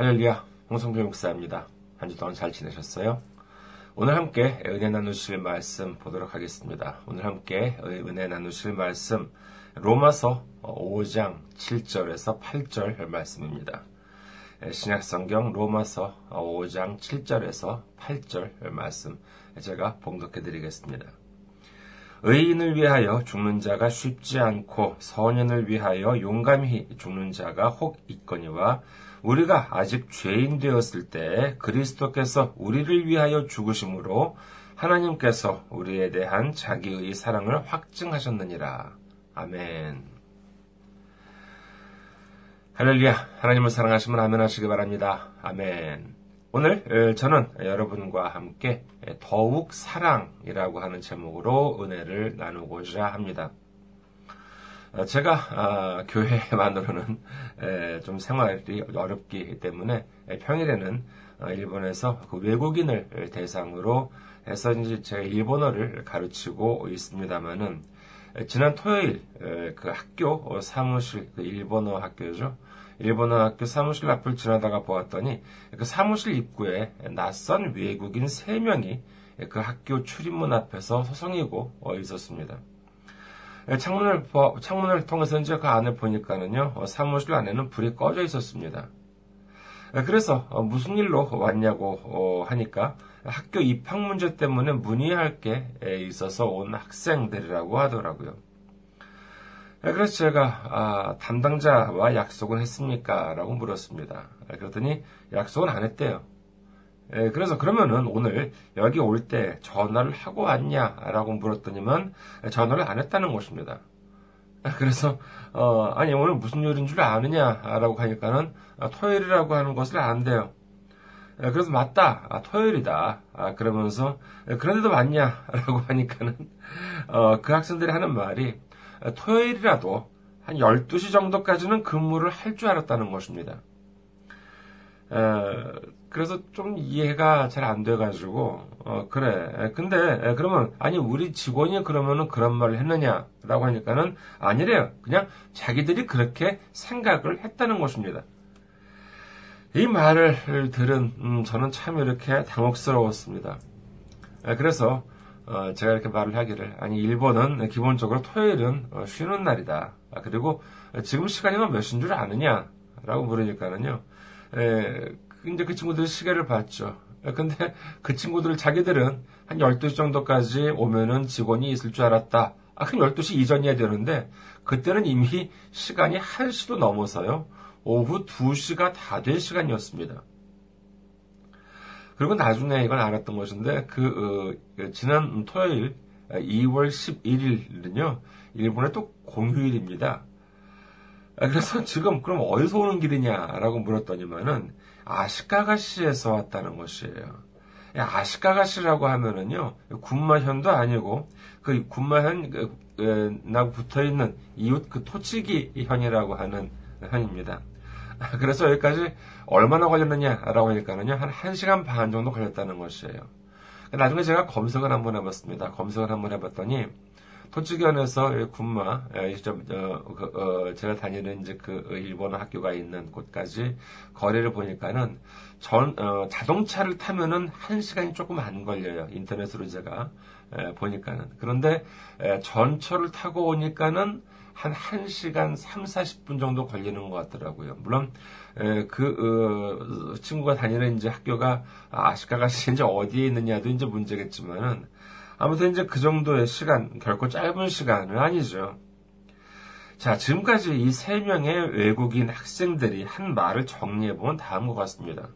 할렐루야, 홍성필 목사입니다. 한 주 동안 잘 지내셨어요? 오늘 함께 은혜 나누실 말씀 보도록 하겠습니다. 오늘 함께 은혜 나누실 말씀 로마서 5장 7절에서 8절 말씀입니다. 신약성경 로마서 5장 7절에서 8절 말씀 제가 봉독해 드리겠습니다. 의인을 위하여 죽는 자가 쉽지 않고 선인을 위하여 용감히 죽는 자가 혹 있거니와 우리가 아직 죄인 되었을 때에 그리스도께서 우리를 위하여 죽으심으로 하나님께서 우리에 대한 자기의 사랑을 확증하셨느니라. 아멘. 할렐루야, 하나님을 사랑하시면 아멘 하시기 바랍니다. 아멘. 오늘 저는 여러분과 함께 더욱 사랑이라고 하는 제목으로 은혜를 나누고자 합니다. 제가 교회만으로는 좀 생활이 어렵기 때문에 평일에는 일본에서 그 외국인을 대상으로 해서 이제 제가 일본어를 가르치고 있습니다만은 지난 토요일 그 학교 사무실, 그 일본어 학교죠. 일본어 학교 사무실 앞을 지나다가 보았더니 그 사무실 입구에 낯선 외국인 3명이 그 학교 출입문 앞에서 서성이고 있었습니다. 창문을 통해서 이제 그 안을 보니까는요, 사무실 안에는 불이 꺼져 있었습니다. 그래서 무슨 일로 왔냐고 하니까 학교 입학 문제 때문에 문의할 게 있어서 온 학생들이라고 하더라고요. 그래서 제가 담당자와 약속은 했습니까? 라고 물었습니다. 그랬더니 약속은 안 했대요. 그래서 그러면은 오늘 여기 올 때 전화를 하고 왔냐? 라고 물었더니만 전화를 안 했다는 것입니다. 그래서 아니 오늘 무슨 요일인 줄 아느냐? 라고 하니까는 토요일이라고 하는 것을 안대요. 그래서 맞다, 토요일이다, 그러면서 그런데도 왔냐? 라고 하니까는 그 학생들이 하는 말이 토요일이라도 한 12시 정도까지는 근무를 할 줄 알았다는 것입니다. 그래서 좀 이해가 잘 안 돼가지고 그래, 근데 그러면 아니 우리 직원이 그러면은 그런 말을 했느냐라고 하니까는 아니래요. 그냥 자기들이 그렇게 생각을 했다는 것입니다. 이 말을 들은 저는 참 이렇게 당혹스러웠습니다. 그래서 제가 이렇게 말을 하기를, 아니 일본은 기본적으로 토요일은 쉬는 날이다. 그리고 지금 시간이 몇 시인 줄 아느냐라고 물으니까는요. 이제 그 친구들이 시계를 봤죠. 근데 그 친구들 자기들은 한 12시 정도까지 오면은 직원이 있을 줄 알았다. 그럼 12시 이전이어야 되는데 그때는 이미 시간이 1시도 넘어서요. 오후 2시가 다 될 시간이었습니다. 그리고 나중에 이건 알았던 것인데 지난 토요일 2월 11일은요. 일본의 또 공휴일입니다. 그래서 지금 그럼 어디서 오는 길이냐라고 물었더니만은 아시카가시에서 왔다는 것이에요. 아시카가시라고 하면은요, 군마현도 아니고 그 군마현하고 붙어 있는 이웃 그 토치기 현이라고 하는 현입니다. 그래서 여기까지 얼마나 걸렸느냐라고 하니까는요, 한 1시간 반 정도 걸렸다는 것이에요. 나중에 제가 검색을 한번 해봤습니다. 검색을 한번 해봤더니, 토치기현에서 군마, 제가 다니는 이제 그 일본어 학교가 있는 곳까지 거리를 보니까는 자동차를 타면은 1시간이 조금 안 걸려요. 인터넷으로 제가 보니까는. 그런데 전철을 타고 오니까는 한 1시간 3, 40분 정도 걸리는 것 같더라고요. 물론, 친구가 다니는 이제 학교가 아시카가시 이제 어디에 있느냐도 이제 문제겠지만은, 아무튼 이제 그 정도의 시간, 결코 짧은 시간은 아니죠. 자, 지금까지 이 3명의 외국인 학생들이 한 말을 정리해보면 다음과 같습니다.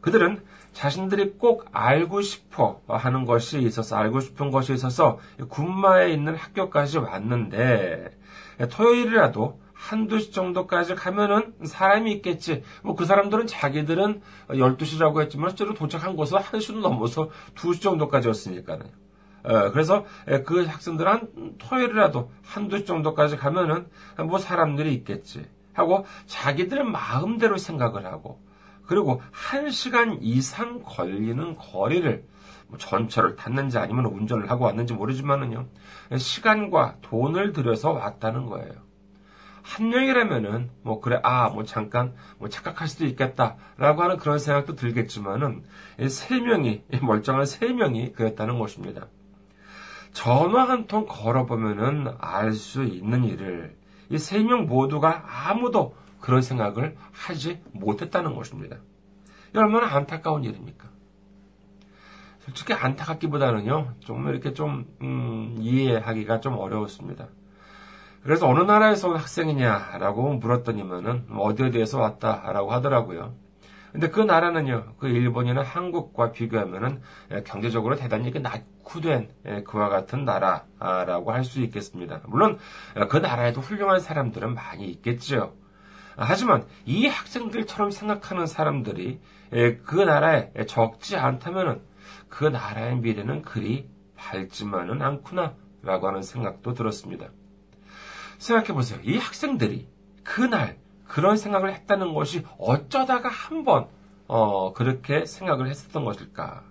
그들은 자신들이 꼭 알고 싶어 하는 것이 있어서, 알고 싶은 것이 있어서 군마에 있는 학교까지 왔는데, 토요일이라도 1~2시 정도까지 가면은 사람이 있겠지. 그 사람들은 자기들은 12시라고 했지만, 실제로 도착한 곳은 1시도 넘어서 2시 정도까지였으니까요. 그래서 그 학생들은 토요일이라도 1~2시 정도까지 가면은 사람들이 있겠지 하고 자기들 마음대로 생각을 하고, 그리고 1시간 이상 걸리는 거리를 전철을 탔는지 아니면 운전을 하고 왔는지 모르지만은요, 시간과 돈을 들여서 왔다는 거예요. 한 명이라면은 뭐 그래 잠깐 착각할 수도 있겠다라고 하는 그런 생각도 들겠지만은 멀쩡한 세 명이 그랬다는 것입니다. 전화 한 통 걸어보면은 알 수 있는 일을 이 세 명 모두가 아무도 그런 생각을 하지 못했다는 것입니다. 얼마나 안타까운 일입니까? 솔직히 안타깝기보다는요, 이해하기가 좀 어려웠습니다. 그래서 어느 나라에서 온 학생이냐라고 물었더니만은 어디에서 왔다라고 하더라고요. 근데 그 나라는요, 그 일본이나 한국과 비교하면은 경제적으로 대단히 낙후된 그와 같은 나라라고 할 수 있겠습니다. 물론 그 나라에도 훌륭한 사람들은 많이 있겠지요. 하지만 이 학생들처럼 생각하는 사람들이 그 나라에 적지 않다면은 그 나라의 미래는 그리 밝지만은 않구나라고 하는 생각도 들었습니다. 생각해보세요. 이 학생들이 그날 그런 생각을 했다는 것이 어쩌다가 한번 그렇게 생각을 했었던 것일까?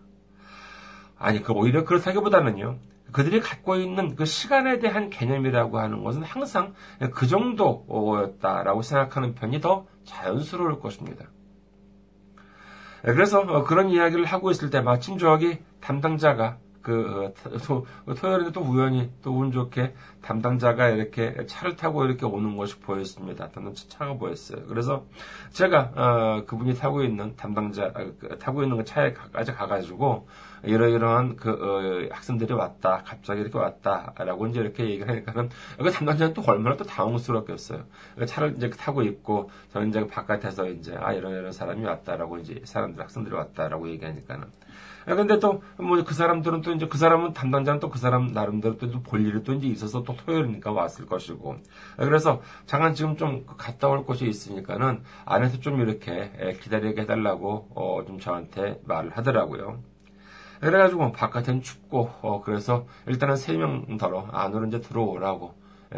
아니, 오히려 그렇다기보다는요, 그들이 갖고 있는 그 시간에 대한 개념이라고 하는 것은 항상 그 정도였다라고 생각하는 편이 더 자연스러울 것입니다. 그래서 그런 이야기를 하고 있을 때 마침 저기 담당자가 토요일에 우연히 운 좋게 담당자가 이렇게 차를 타고 이렇게 오는 것이 보였습니다. 차가 보였어요. 그래서 제가 그분이 타고 있는 차에까지 가가지고 이러이러한 학생들이 왔다, 갑자기 이렇게 왔다라고 이렇게 얘기를 하니까는 그 담당자는 또 얼마나 또 당황스럽겠어요. 차를 타고 있고 저는 바깥에서 이런 사람이 왔다라고 학생들이 왔다라고 얘기하니까는. 근데 그 사람들은 그 사람은 담당자는 그 사람 나름대로 볼 일이 있어서 토요일이니까 왔을 것이고. 그래서 잠깐 지금 갔다 올 곳이 있으니까는 안에서 이렇게 기다리게 해달라고 저한테 말을 하더라고요. 그래가지고 바깥엔 춥고 그래서 일단은 3명 더러 안으로 들어오라고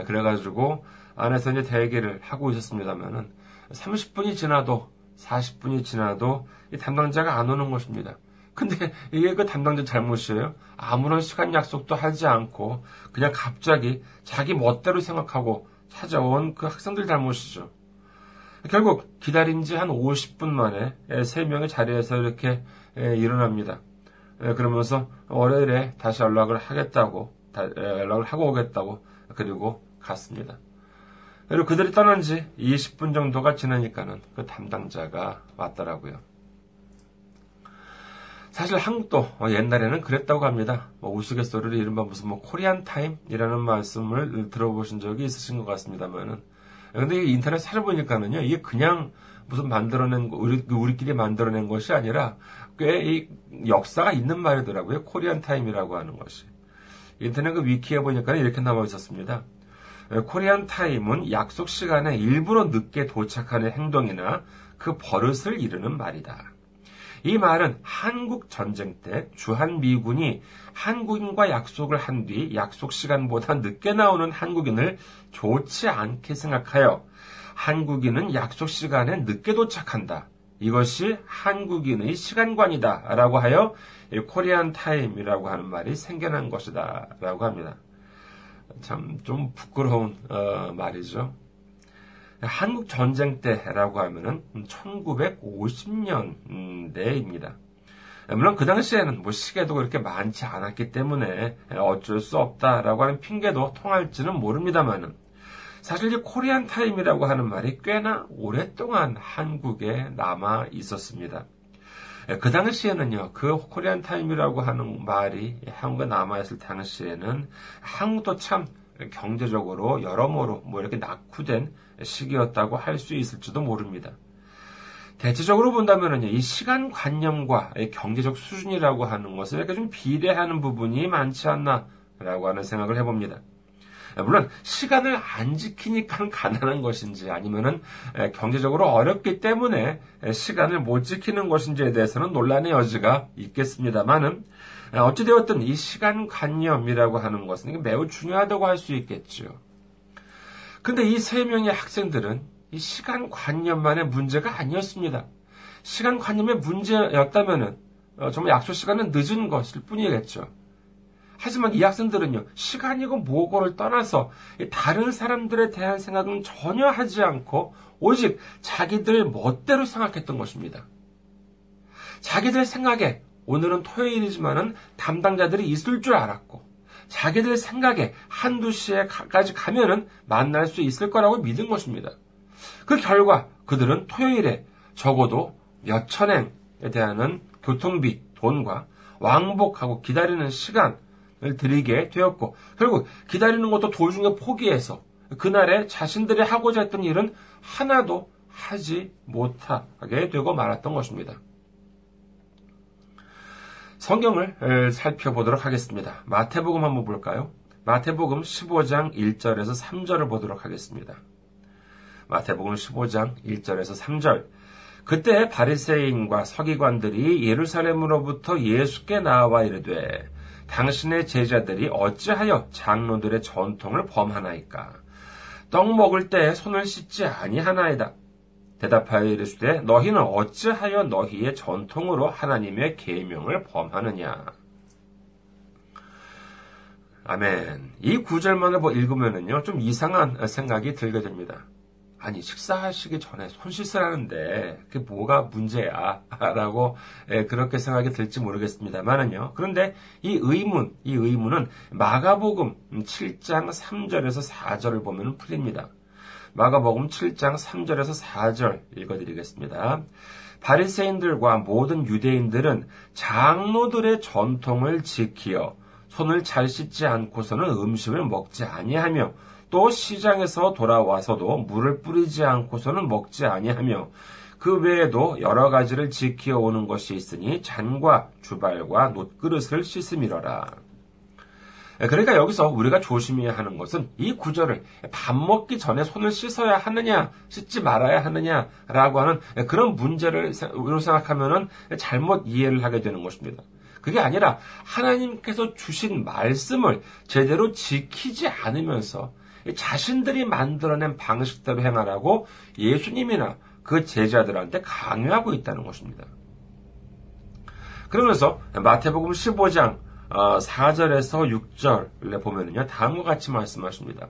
그래가지고 안에서 대기를 하고 있었습니다면은 30분이 지나도 40분이 지나도 이 담당자가 안 오는 것입니다. 근데 이게 그 담당자 잘못이에요. 아무런 시간 약속도 하지 않고 그냥 갑자기 자기 멋대로 생각하고 찾아온 그 학생들 잘못이죠. 결국 기다린 지 한 50분 만에 3명의 자리에서 이렇게 일어납니다. 그러면서 월요일에 다시 연락을 하고 오겠다고 그리고 갔습니다. 그리고 그들이 떠난 지 20분 정도가 지나니까는 그 담당자가 왔더라고요. 사실 한국도 옛날에는 그랬다고 합니다. 우스갯소리로 이른바 코리안 타임이라는 말씀을 들어보신 적이 있으신 것 같습니다만은. 근데 인터넷 찾아보니까는요, 이게 그냥 만들어낸, 우리끼리 만들어낸 것이 아니라 꽤 역사가 있는 말이더라고요. 코리안 타임이라고 하는 것이. 인터넷 위키에 보니까 이렇게 나와 있었습니다. 코리안 타임은 약속 시간에 일부러 늦게 도착하는 행동이나 그 버릇을 이르는 말이다. 이 말은 한국 전쟁 때 주한미군이 한국인과 약속을 한 뒤 약속 시간보다 늦게 나오는 한국인을 좋지 않게 생각하여 한국인은 약속 시간에 늦게 도착한다. 이것이 한국인의 시간관이다. 라고 하여 코리안 타임이라고 하는 말이 생겨난 것이다. 라고 합니다. 참 좀 부끄러운 말이죠. 한국 전쟁 때라고 하면은 1950년대입니다. 물론 그 당시에는 시계도 그렇게 많지 않았기 때문에 어쩔 수 없다라고 하는 핑계도 통할지는 모릅니다만은 사실 이 코리안 타임이라고 하는 말이 꽤나 오랫동안 한국에 남아 있었습니다. 그 당시에는요, 그 코리안 타임이라고 하는 말이 한국에 남아 있을 당시에는 한국도 참 경제적으로 여러모로 이렇게 낙후된 시기였다고 할 수 있을지도 모릅니다. 대체적으로 본다면은요, 이 시간 관념과 경제적 수준이라고 하는 것을 이렇게 비례하는 부분이 많지 않나라고 하는 생각을 해봅니다. 물론 시간을 안 지키니까 가난한 것인지 아니면은 경제적으로 어렵기 때문에 시간을 못 지키는 것인지에 대해서는 논란의 여지가 있겠습니다만은 어찌되었든 이 시간 관념이라고 하는 것은 매우 중요하다고 할 수 있겠죠. 근데 이 3명의 학생들은 이 시간 관념만의 문제가 아니었습니다. 시간 관념의 문제였다면은 정말 약속 시간은 늦은 것일 뿐이겠죠. 하지만 이 학생들은요, 시간이고 뭐고를 떠나서 다른 사람들에 대한 생각은 전혀 하지 않고 오직 자기들 멋대로 생각했던 것입니다. 자기들 생각에 오늘은 토요일이지만은 담당자들이 있을 줄 알았고, 자기들 생각에 한두 시에까지 가면은 만날 수 있을 거라고 믿은 것입니다. 그 결과 그들은 토요일에 적어도 몇 천엔에 대한 교통비, 돈과 왕복하고 기다리는 시간을 들이게 되었고, 결국 기다리는 것도 도중에 포기해서 그날에 자신들이 하고자 했던 일은 하나도 하지 못하게 되고 말았던 것입니다. 성경을 살펴보도록 하겠습니다. 마태복음 한번 볼까요? 마태복음 15장 1절에서 3절을 보도록 하겠습니다. 마태복음 15장 1절에서 3절. 그때 바리새인과 서기관들이 예루살렘으로부터 예수께 나와 이르되, 당신의 제자들이 어찌하여 장로들의 전통을 범하나이까? 떡 먹을 때 손을 씻지 아니하나이다. 대답하여 이르시되, 너희는 어찌하여 너희의 전통으로 하나님의 계명을 범하느냐. 아멘. 이 구절만을 읽으면은요, 좀 이상한 생각이 들게 됩니다. 아니, 식사하시기 전에 손 씻으라는데 그게 뭐가 문제야? 라고 그렇게 생각이 들지 모르겠습니다만은요. 그런데 이 의문은 마가복음 7장 3절에서 4절을 보면 풀립니다. 마가복음 7장 3절에서 4절 읽어드리겠습니다. 바리새인들과 모든 유대인들은 장로들의 전통을 지키어 손을 잘 씻지 않고서는 음식을 먹지 아니하며, 또 시장에서 돌아와서도 물을 뿌리지 않고서는 먹지 아니하며, 그 외에도 여러 가지를 지키어 오는 것이 있으니 잔과 주발과 놋그릇을 씻음이러라. 그러니까 여기서 우리가 조심해야 하는 것은 이 구절을 밥 먹기 전에 손을 씻어야 하느냐, 씻지 말아야 하느냐라고 하는 그런 문제를 생각하면은 잘못 이해를 하게 되는 것입니다. 그게 아니라 하나님께서 주신 말씀을 제대로 지키지 않으면서 자신들이 만들어낸 방식대로 행하라고 예수님이나 그 제자들한테 강요하고 있다는 것입니다. 그러면서 마태복음 15장 4절에서 6절에 보면은요, 다음과 같이 말씀하십니다.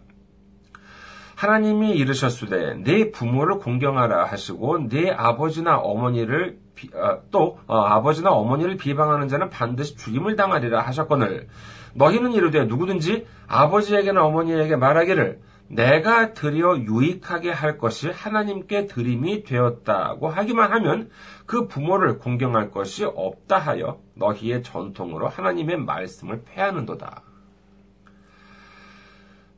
하나님이 이르셨으되, 네 부모를 공경하라 하시고, 네 아버지나 어머니를 아버지나 어머니를 비방하는 자는 반드시 죽임을 당하리라 하셨거늘, 너희는 이르되, 누구든지 아버지에게나 어머니에게 말하기를 내가 드려 유익하게 할 것이 하나님께 드림이 되었다고 하기만 하면 그 부모를 공경할 것이 없다 하여 너희의 전통으로 하나님의 말씀을 폐하는도다.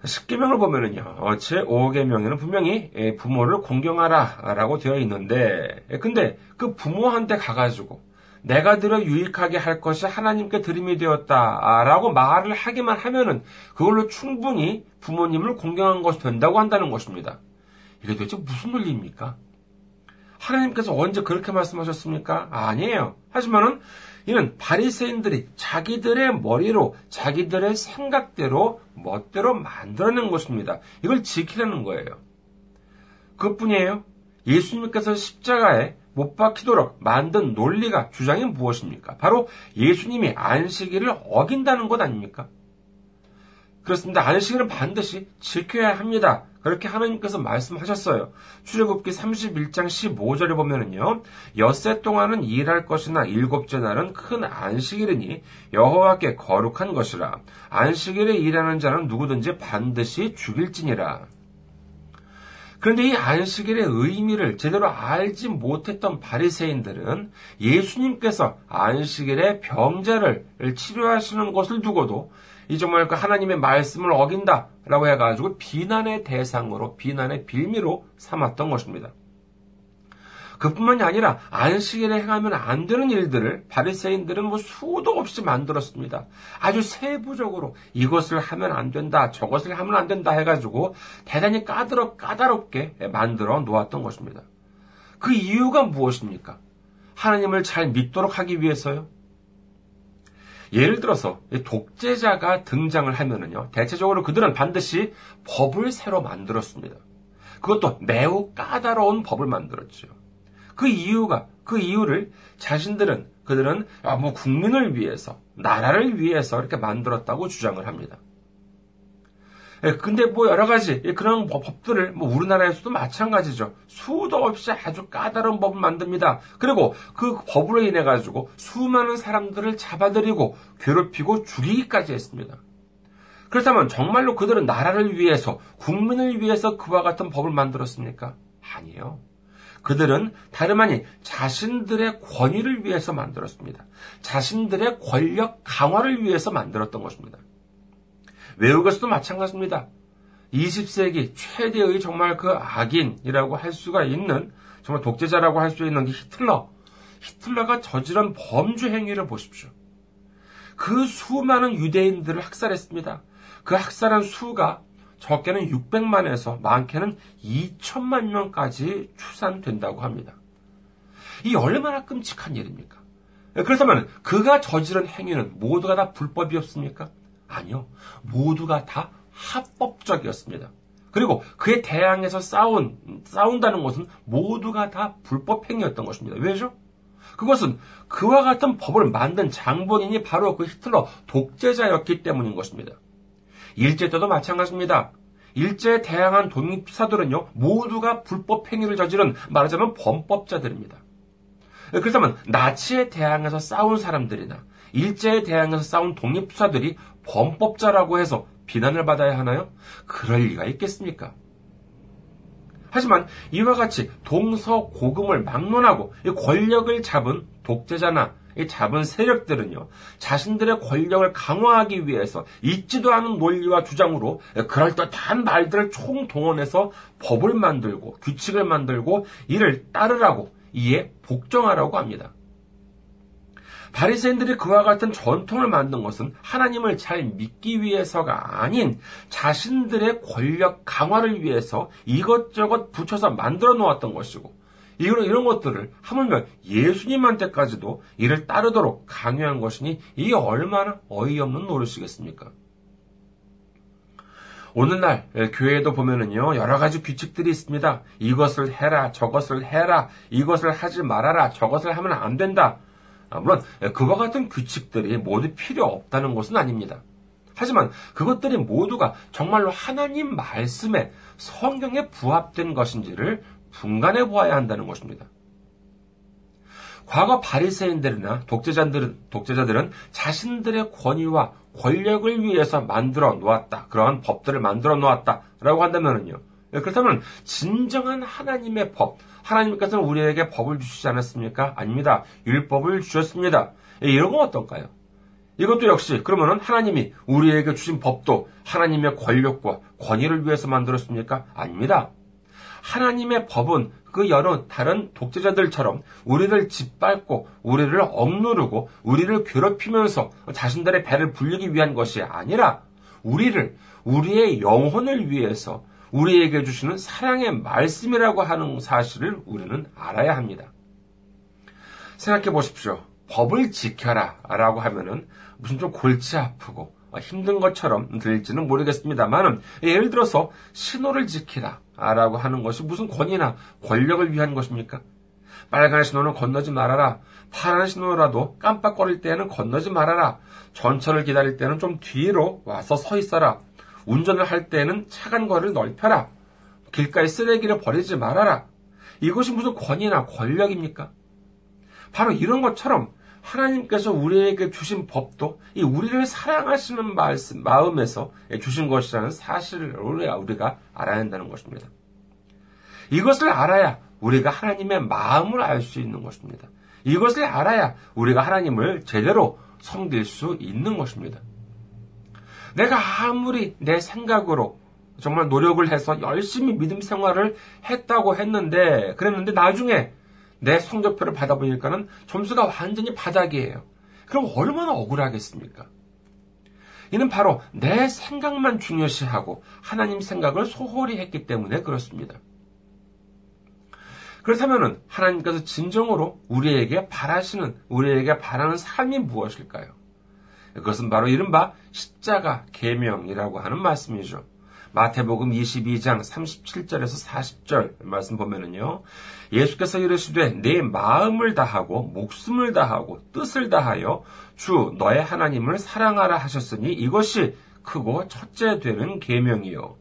십계명을 보면은요, 제5계명에는 분명히 부모를 공경하라 라고 되어 있는데, 근데 그 부모한테 가가지고 내가 들어 유익하게 할 것이 하나님께 드림이 되었다 라고 말을 하기만 하면은 그걸로 충분히 부모님을 공경한 것이 된다고 한다는 것입니다. 이게 도대체 무슨 논리입니까? 하나님께서 언제 그렇게 말씀하셨습니까? 아니에요. 하지만은 이는 바리새인들이 자기들의 머리로 자기들의 생각대로 멋대로 만들어낸 것입니다. 이걸 지키라는 거예요. 그것뿐이에요. 예수님께서 십자가에 못 박히도록 만든 논리가, 주장이 무엇입니까? 바로 예수님이 안식일을 어긴다는 것 아닙니까? 그렇습니다. 안식일은 반드시 지켜야 합니다. 그렇게 하나님께서 말씀하셨어요. 출애굽기 31장 15절에 보면은요, 엿새 동안은 일할 것이나 일곱째 날은 큰 안식일이니 여호와께 거룩한 것이라. 안식일에 일하는 자는 누구든지 반드시 죽일지니라. 그런데 이 안식일의 의미를 제대로 알지 못했던 바리새인들은 예수님께서 안식일에 병자를 치료하시는 것을 두고도 이 정말 그 하나님의 말씀을 어긴다라고 해가지고 비난의 대상으로, 비난의 빌미로 삼았던 것입니다. 그뿐만이 아니라 안식일에 행하면 안 되는 일들을 바리새인들은 수도 없이 만들었습니다. 아주 세부적으로 이것을 하면 안 된다, 저것을 하면 안 된다 해가지고 대단히 까다롭게 만들어 놓았던 것입니다. 그 이유가 무엇입니까? 하나님을 잘 믿도록 하기 위해서요. 예를 들어서 독재자가 등장을 하면은요, 대체적으로 그들은 반드시 법을 새로 만들었습니다. 그것도 매우 까다로운 법을 만들었죠. 그 이유를 그들은 뭐 국민을 위해서, 나라를 위해서 이렇게 만들었다고 주장을 합니다. 근데 여러 가지 그런 법들을 우리나라에서도 마찬가지죠. 수도 없이 아주 까다로운 법을 만듭니다. 그리고 그 법으로 인해 가지고 수많은 사람들을 잡아들이고 괴롭히고 죽이기까지 했습니다. 그렇다면 정말로 그들은 나라를 위해서, 국민을 위해서 그와 같은 법을 만들었습니까? 아니요. 그들은 다름 아닌 자신들의 권위를 위해서 만들었습니다. 자신들의 권력 강화를 위해서 만들었던 것입니다. 외국에서도 마찬가지입니다. 20세기 최대의 정말 그 악인이라고 할 수가 있는, 정말 독재자라고 할 수 있는 히틀러가 저지른 범죄 행위를 보십시오. 그 수많은 유대인들을 학살했습니다. 그 학살한 수가 적게는 600만에서 많게는 2천만 명까지 추산된다고 합니다. 이 얼마나 끔찍한 일입니까? 그렇다면 그가 저지른 행위는 모두가 다 불법이었습니까? 아니요. 모두가 다 합법적이었습니다. 그리고 그에 대항해서 싸운다는 것은 모두가 다 불법행위였던 것입니다. 왜죠? 그것은 그와 같은 법을 만든 장본인이 바로 그 히틀러 독재자였기 때문인 것입니다. 일제 때도 마찬가지입니다. 일제에 대항한 독립사들은요, 모두가 불법행위를 저지른 말하자면 범법자들입니다. 그렇다면 나치에 대항해서 싸운 사람들이나 일제에 대항해서 싸운 독립사들이 범법자라고 해서 비난을 받아야 하나요? 그럴 리가 있겠습니까? 하지만 이와 같이 동서고금을 막론하고 권력을 잡은 독재자나 잡은 세력들은요, 자신들의 권력을 강화하기 위해서 있지도 않은 논리와 주장으로 그럴듯한 말들을 총동원해서 법을 만들고 규칙을 만들고 이를 따르라고, 이에 복종하라고 합니다. 바리새인들이 그와 같은 전통을 만든 것은 하나님을 잘 믿기 위해서가 아닌 자신들의 권력 강화를 위해서 이것저것 붙여서 만들어 놓았던 것이고, 이런 것들을 하물며 예수님한테까지도 이를 따르도록 강요한 것이니 이게 얼마나 어이없는 노릇이겠습니까? 오늘날 교회에도 보면은요, 여러 가지 규칙들이 있습니다. 이것을 해라, 저것을 해라, 이것을 하지 말아라, 저것을 하면 안 된다. 물론 그와 같은 규칙들이 모두 필요 없다는 것은 아닙니다. 하지만 그것들이 모두가 정말로 하나님 말씀에, 성경에 부합된 것인지를 분간해 보아야 한다는 것입니다. 과거 바리새인들이나 독재자들은 자신들의 권위와 권력을 위해서 만들어 놓았다, 그러한 법들을 만들어 놓았다라고 한다면요, 그렇다면 진정한 하나님의 법, 하나님께서는 우리에게 법을 주시지 않았습니까? 아닙니다. 율법을 주셨습니다. 이런 건 어떨까요? 이것도 역시 그러면은 하나님이 우리에게 주신 법도 하나님의 권력과 권위를 위해서 만들었습니까? 아닙니다. 하나님의 법은 그 여러 다른 독재자들처럼 우리를 짓밟고 우리를 억누르고 우리를 괴롭히면서 자신들의 배를 불리기 위한 것이 아니라 우리의 영혼을 위해서 우리에게 주시는 사랑의 말씀이라고 하는 사실을 우리는 알아야 합니다. 생각해 보십시오. 법을 지켜라 라고 하면은 무슨 좀 골치 아프고 힘든 것처럼 들릴지는 모르겠습니다만, 예를 들어서 신호를 지키라 라고 하는 것이 무슨 권위나 권력을 위한 것입니까? 빨간 신호는 건너지 말아라. 파란 신호라도 깜빡거릴 때는 건너지 말아라. 전철을 기다릴 때는 좀 뒤로 와서 서 있어라. 운전을 할 때는 차간 거리를 넓혀라. 길가에 쓰레기를 버리지 말아라. 이것이 무슨 권위나 권력입니까? 바로 이런 것처럼 하나님께서 우리에게 주신 법도 이 우리를 사랑하시는 말씀, 마음에서 주신 것이라는 사실을 우리가 알아야 한다는 것입니다. 이것을 알아야 우리가 하나님의 마음을 알 수 있는 것입니다. 이것을 알아야 우리가 하나님을 제대로 섬길 수 있는 것입니다. 내가 아무리 내 생각으로 정말 노력을 해서 열심히 믿음 생활을 했다고 했는데, 그랬는데 나중에 내 성적표를 받아보니까는 점수가 완전히 바닥이에요. 그럼 얼마나 억울하겠습니까? 이는 바로 내 생각만 중요시하고 하나님 생각을 소홀히 했기 때문에 그렇습니다. 그렇다면 하나님께서 진정으로 우리에게 바라는 삶이 무엇일까요? 그것은 바로 이른바 십자가 계명이라고 하는 말씀이죠. 마태복음 22장 37절에서 40절 말씀 보면은요, 예수께서 이르시되 내 마음을 다하고 목숨을 다하고 뜻을 다하여 주 너의 하나님을 사랑하라 하셨으니 이것이 크고 첫째 되는 계명이요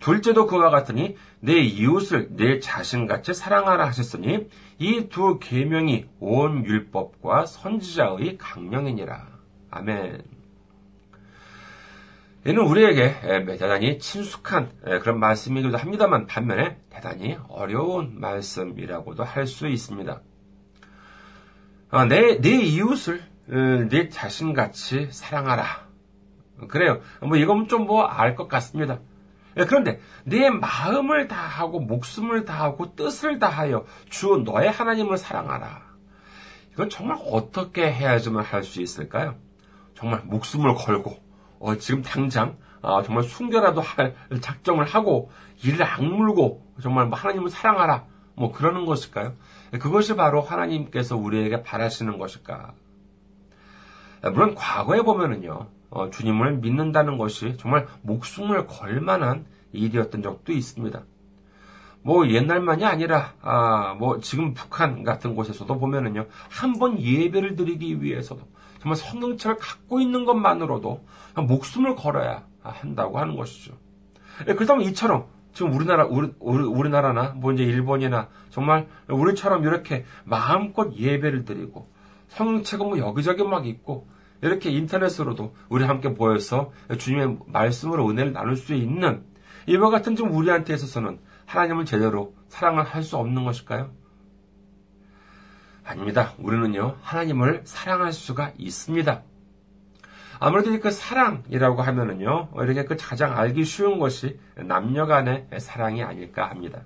둘째도 그와 같으니 내 이웃을 내 자신같이 사랑하라 하셨으니 이 두 계명이 온 율법과 선지자의 강령이니라. 아멘. 이는 우리에게 대단히 친숙한 그런 말씀이기도 합니다만 반면에 대단히 어려운 말씀이라고도 할 수 있습니다. 내 이웃을 내 자신같이 사랑하라. 그래요. 이건 좀 알 것 같습니다. 그런데 내 마음을 다하고 목숨을 다하고 뜻을 다하여 주 너의 하나님을 사랑하라. 이건 정말 어떻게 해야지만 할 수 있을까요? 정말 목숨을 걸고 지금 당장 정말 순교라도 할 작정을 하고 이를 악물고 정말 하나님을 사랑하라 그러는 것일까요? 그것이 바로 하나님께서 우리에게 바라시는 것일까? 물론 과거에 보면은요, 주님을 믿는다는 것이 정말 목숨을 걸 만한 일이었던 적도 있습니다. 옛날만이 아니라, 지금 북한 같은 곳에서도 보면은요, 한 번 예배를 드리기 위해서도, 정말 성경책을 갖고 있는 것만으로도 목숨을 걸어야 한다고 하는 것이죠. 그렇다면 이처럼, 지금 우리나라나, 일본이나, 정말 우리처럼 이렇게 마음껏 예배를 드리고, 성경책은 여기저기 있고, 이렇게 인터넷으로도 우리 함께 모여서 주님의 말씀으로 은혜를 나눌 수 있는 이와 같은 좀 우리한테 있어서는 하나님을 제대로 사랑을 할 수 없는 것일까요? 아닙니다. 우리는요, 하나님을 사랑할 수가 있습니다. 아무래도 그 사랑이라고 하면은요, 이렇게 가장 알기 쉬운 것이 남녀 간의 사랑이 아닐까 합니다.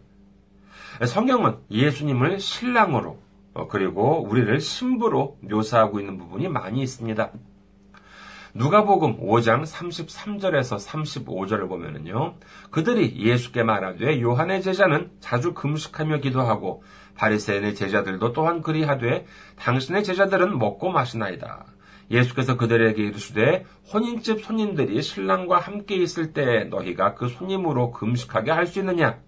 성경은 예수님을 신랑으로 그리고 우리를 신부로 묘사하고 있는 부분이 많이 있습니다. 누가복음 5장 33절에서 35절을 보면은요, 그들이 예수께 말하되 요한의 제자는 자주 금식하며 기도하고 바리새인의 제자들도 또한 그리하되 당신의 제자들은 먹고 마시나이다. 예수께서 그들에게 이르시되 혼인집 손님들이 신랑과 함께 있을 때에 너희가 그 손님으로 금식하게 할 수 있느냐?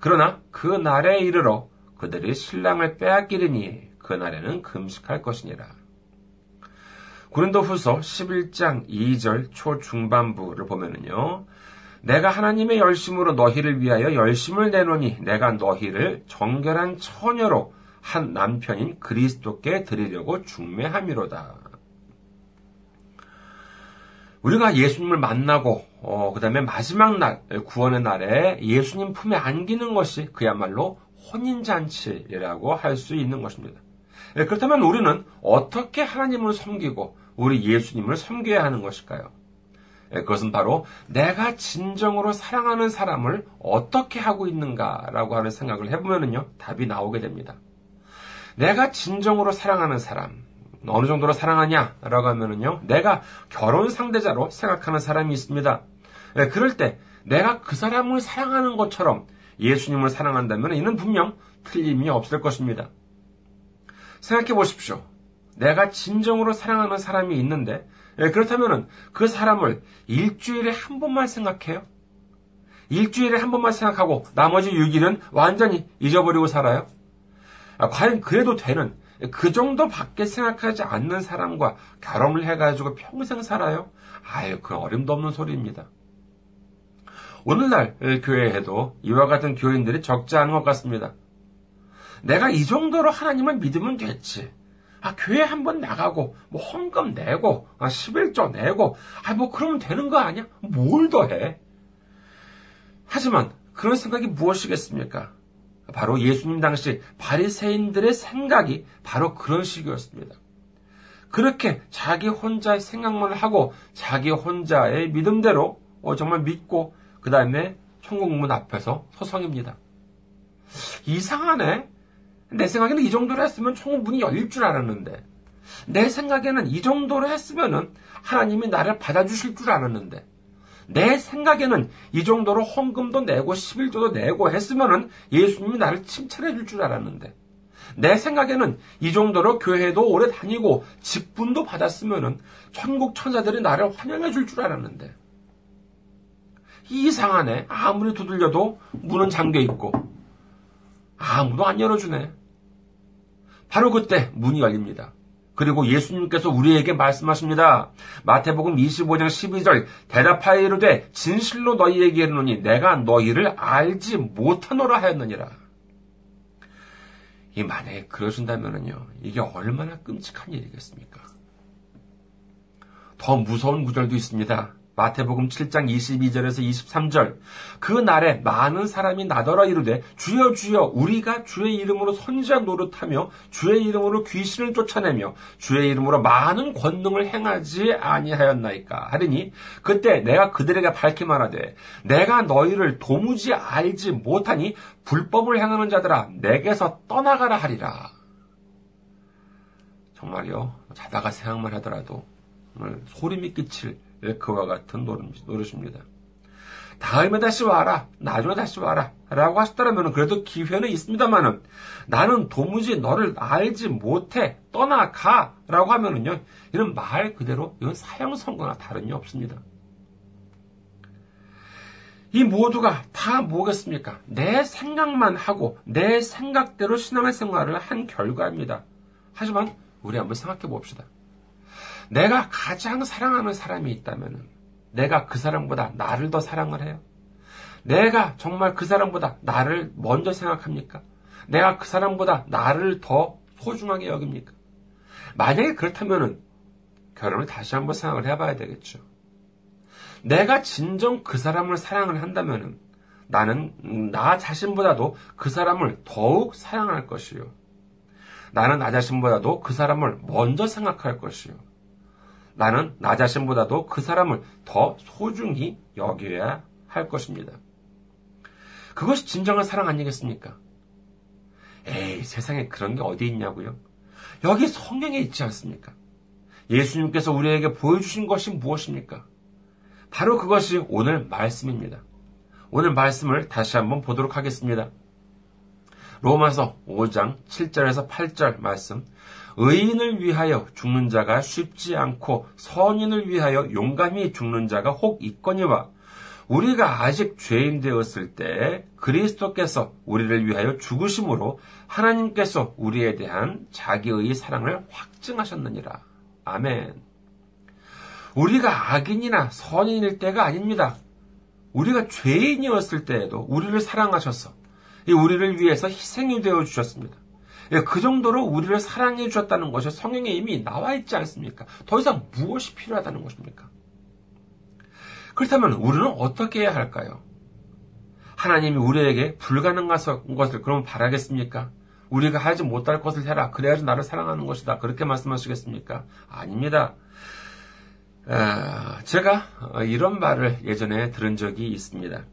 그러나 그 날에 이르러 그들이 신랑을 빼앗기리니 그날에는 금식할 것이니라. 고린도후서 11장 2절 초중반부를 보면은요, 내가 하나님의 열심으로 너희를 위하여 열심을 내노니 내가 너희를 정결한 처녀로 한 남편인 그리스도께 드리려고 중매함이로다. 우리가 예수님을 만나고 그 다음에 마지막 날 구원의 날에 예수님 품에 안기는 것이 그야말로 혼인잔치라고 할 수 있는 것입니다. 그렇다면 우리는 어떻게 하나님을 섬기고 우리 예수님을 섬겨야 하는 것일까요? 그것은 바로 내가 진정으로 사랑하는 사람을 어떻게 하고 있는가라고 하는 생각을 해보면요, 답이 나오게 됩니다. 내가 진정으로 사랑하는 사람, 어느 정도로 사랑하냐라고 하면요, 내가 결혼 상대자로 생각하는 사람이 있습니다. 그럴 때 내가 그 사람을 사랑하는 것처럼 예수님을 사랑한다면 이는 분명 틀림이 없을 것입니다. 생각해 보십시오. 내가 진정으로 사랑하는 사람이 있는데 그렇다면 그 사람을 일주일에 한 번만 생각해요? 일주일에 한 번만 생각하고 나머지 6일은 완전히 잊어버리고 살아요? 과연 그래도 되는 그 정도밖에 생각하지 않는 사람과 결혼을 해가지고 평생 살아요? 그건 어림도 없는 소리입니다. 오늘날 교회에도 이와 같은 교인들이 적지 않은 것 같습니다. 내가 이 정도로 하나님을 믿으면 됐지. 교회 한번 나가고, 헌금 내고, 11조 내고, 그러면 되는 거 아니야? 뭘 더 해? 하지만 그런 생각이 무엇이겠습니까? 바로 예수님 당시 바리새인들의 생각이 바로 그런 식이었습니다. 그렇게 자기 혼자의 생각만 하고, 자기 혼자의 믿음대로 정말 믿고, 그 다음에 천국 문 앞에서 서성입니다. 이상하네. 내 생각에는 이 정도로 했으면 천국 문이 열릴 줄 알았는데, 내 생각에는 이 정도로 했으면 하나님이 나를 받아주실 줄 알았는데, 내 생각에는 이 정도로 헌금도 내고 11조도 내고 했으면 예수님이 나를 칭찬해 줄 줄 알았는데, 내 생각에는 이 정도로 교회도 오래 다니고 직분도 받았으면 천국 천사들이 나를 환영해 줄 줄 알았는데, 이상하네. 아무리 두들려도 문은 잠겨있고 아무도 안 열어주네. 바로 그때 문이 열립니다. 그리고 예수님께서 우리에게 말씀하십니다. 마태복음 25장 12절 대답하여 이르되 진실로 너희에게 이르노니 내가 너희를 알지 못하노라 하였느니라. 이 만약에 그러신다면요, 이게 얼마나 끔찍한 일이겠습니까? 더 무서운 구절도 있습니다. 마태복음 7장 22절에서 23절 그 날에 많은 사람이 나더러 이르되 주여 주여 우리가 주의 이름으로 선지자 노릇하며 주의 이름으로 귀신을 쫓아내며 주의 이름으로 많은 권능을 행하지 아니하였나이까 하리니 그때 내가 그들에게 밝히 말하되 내가 너희를 도무지 알지 못하니 불법을 행하는 자들아 내게서 떠나가라 하리라. 정말요, 자다가 생각만 하더라도 소름이 끼칠 그와 같은 노릇입니다. 다음에 다시 와라, 나중에 다시 와라 라고 하셨다면 그래도 기회는 있습니다만은 나는 도무지 너를 알지 못해, 떠나가 라고 하면은요, 이는 말 그대로 이건 사형선고나 다름이 없습니다. 이 모두가 다 뭐겠습니까? 내 생각만 하고 내 생각대로 신앙의 생활을 한 결과입니다. 하지만 우리 한번 생각해 봅시다. 내가 가장 사랑하는 사람이 있다면 내가 그 사람보다 나를 더 사랑을 해요? 내가 정말 그 사람보다 나를 먼저 생각합니까? 내가 그 사람보다 나를 더 소중하게 여깁니까? 만약에 그렇다면 결혼을 다시 한번 생각을 해봐야 되겠죠. 내가 진정 그 사람을 사랑을 한다면 나는 나 자신보다도 그 사람을 더욱 사랑할 것이요. 나는 나 자신보다도 그 사람을 먼저 생각할 것이요. 나는 나 자신보다도 그 사람을 더 소중히 여겨야 할 것입니다. 그것이 진정한 사랑 아니겠습니까? 에이, 세상에 그런 게 어디 있냐고요? 여기 성경에 있지 않습니까? 예수님께서 우리에게 보여주신 것이 무엇입니까? 바로 그것이 오늘 말씀입니다. 오늘 말씀을 다시 한번 보도록 하겠습니다. 로마서 5장 7절에서 8절 말씀. 의인을 위하여 죽는 자가 쉽지 않고 선인을 위하여 용감히 죽는 자가 혹 있거니와 우리가 아직 죄인 되었을 때 그리스도께서 우리를 위하여 죽으심으로 하나님께서 우리에 대한 자기의 사랑을 확증하셨느니라. 아멘. 우리가 악인이나 선인일 때가 아닙니다. 우리가 죄인이었을 때에도 우리를 사랑하셔서 우리를 위해서 희생이 되어 주셨습니다. 그 정도로 우리를 사랑해 주셨다는 것이 성경에 이미 나와 있지 않습니까? 더 이상 무엇이 필요하다는 것입니까? 그렇다면 우리는 어떻게 해야 할까요? 하나님이 우리에게 불가능한 것을 그럼 바라겠습니까? 우리가 하지 못할 것을 해라, 그래야지 나를 사랑하는 것이다, 그렇게 말씀하시겠습니까? 아닙니다. 제가 이런 말을 예전에 들은 적이 있습니다.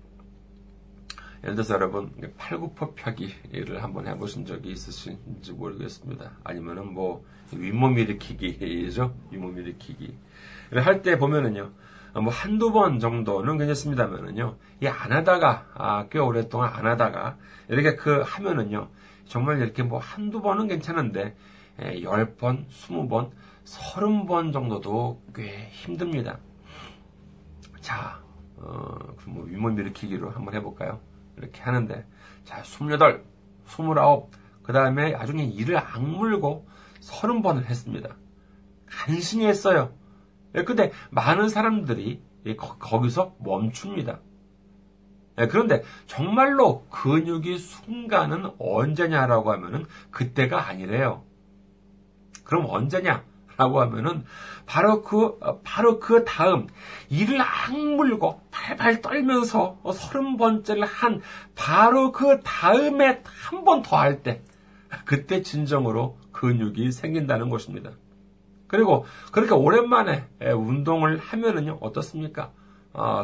예를 들어서 여러분, 팔굽혀 펴기를 한번 해보신 적이 있으신지 모르겠습니다. 아니면은 윗몸 일으키기죠? 윗몸 일으키기. 할 때 보면은요, 한두 번 정도는 괜찮습니다면은요, 안 하다가, 꽤 오랫동안 안 하다가, 이렇게 하면은요, 정말 이렇게 한두 번은 괜찮은데, 10번, 20번, 30번 정도도 꽤 힘듭니다. 자, 그럼 윗몸 일으키기로 한번 해볼까요? 이렇게 하는데, 자, 28, 29, 그 다음에 나중에 이를 악물고 30번을 했습니다. 간신히 했어요. 근데 많은 사람들이 거기서 멈춥니다. 그런데 정말로 근육이 순간은 언제냐라고 하면은 그때가 아니래요. 그럼 언제냐라고 하면은 바로 그 다음, 이를 악물고 팔팔 떨면서 30번째를 한 바로 그 다음에 한 번 더 할 때, 그때 진정으로 근육이 생긴다는 것입니다. 그리고 그렇게 오랜만에 운동을 하면은요, 어떻습니까?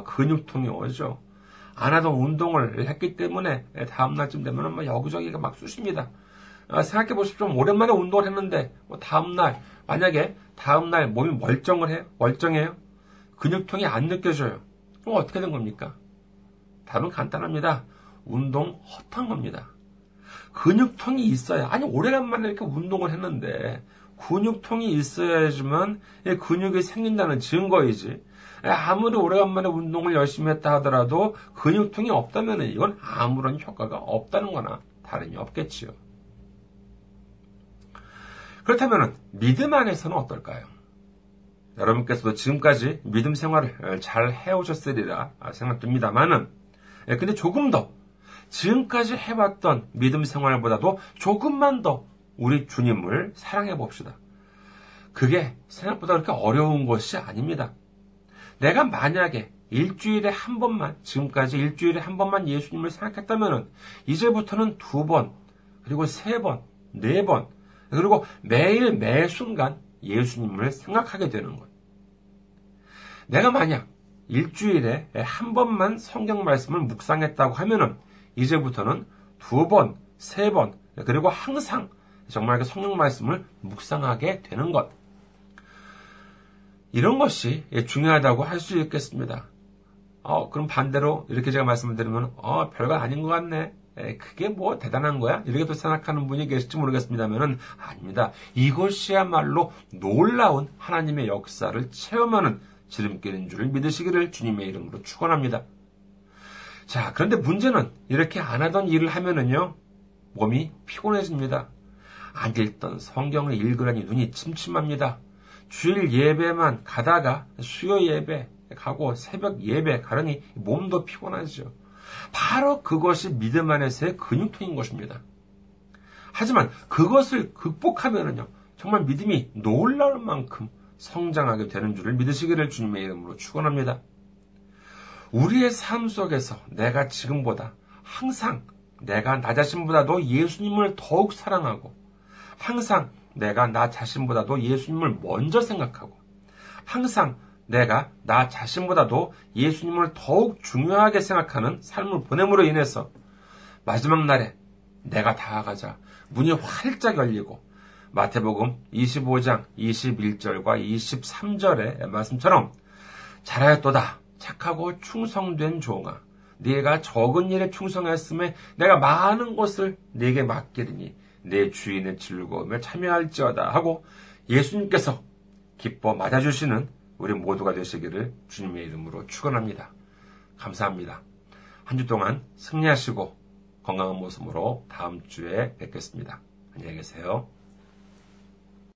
근육통이 오죠. 안 하던 운동을 했기 때문에 다음날쯤 되면은 여기저기가 막 쑤십니다. 생각해 보십시오. 오랜만에 운동을 했는데, 다음날, 만약에 다음날 몸이 멀쩡해요. 근육통이 안 느껴져요. 그럼 어떻게 된 겁니까? 답은 간단합니다. 운동 헛한 겁니다. 근육통이 있어야, 아니, 오래간만에 이렇게 운동을 했는데, 근육통이 있어야지만 근육이 생긴다는 증거이지. 아무리 오래간만에 운동을 열심히 했다 하더라도 근육통이 없다면 이건 아무런 효과가 없다는 거나 다름이 없겠지요. 그렇다면 믿음 안에서는 어떨까요? 여러분께서도 지금까지 믿음 생활을 잘 해오셨으리라 생각됩니다만은, 근데 조금 더 지금까지 해봤던 믿음 생활보다도 조금만 더 우리 주님을 사랑해 봅시다. 그게 생각보다 그렇게 어려운 것이 아닙니다. 내가 만약에 일주일에 한 번만, 지금까지 일주일에 한 번만 예수님을 생각했다면 이제부터는 2번, 그리고 3번, 4번, 그리고 매일 매 순간 예수님을 생각하게 되는 것. 내가 만약 일주일에 한 번만 성경 말씀을 묵상했다고 하면은 이제부터는 2번, 3번, 그리고 항상 정말 성경 말씀을 묵상하게 되는 것. 이런 것이 중요하다고 할 수 있겠습니다. 그럼 반대로 이렇게 제가 말씀을 드리면 별거 아닌 것 같네. 그게 뭐 대단한 거야? 이렇게 또 생각하는 분이 계실지 모르겠습니다만은 아닙니다. 이것이야말로 놀라운 하나님의 역사를 체험하는 지름길인 줄 믿으시기를 주님의 이름으로 축원합니다. 자, 그런데 문제는 이렇게 안 하던 일을 하면은요, 몸이 피곤해집니다. 안 읽던 성경을 읽으라니 눈이 침침합니다. 주일 예배만 가다가 수요 예배 가고 새벽 예배 가려니 몸도 피곤하죠. 바로 그것이 믿음 안에서의 근육통인 것입니다. 하지만 그것을 극복하면은요, 정말 믿음이 놀라울 만큼 성장하게 되는 줄을 믿으시기를 주님의 이름으로 축원합니다. 우리의 삶 속에서 내가 지금보다 항상 내가 나 자신보다도 예수님을 더욱 사랑하고, 항상 내가 나 자신보다도 예수님을 먼저 생각하고, 항상 내가 나 자신보다도 예수님을 더욱 중요하게 생각하는 삶을 보냄으로 인해서 마지막 날에 내가 다가가자 문이 활짝 열리고, 마태복음 25장 21절과 23절의 말씀처럼 잘하였도다 착하고 충성된 종아, 네가 적은 일에 충성했음에 내가 많은 것을 네게 맡기리니 내 주인의 즐거움에 참여할지어다 하고 예수님께서 기뻐 맞아주시는 우리 모두가 되시기를 주님의 이름으로 축원합니다. 감사합니다. 한 주 동안 승리하시고 건강한 모습으로 다음 주에 뵙겠습니다. 안녕히 계세요.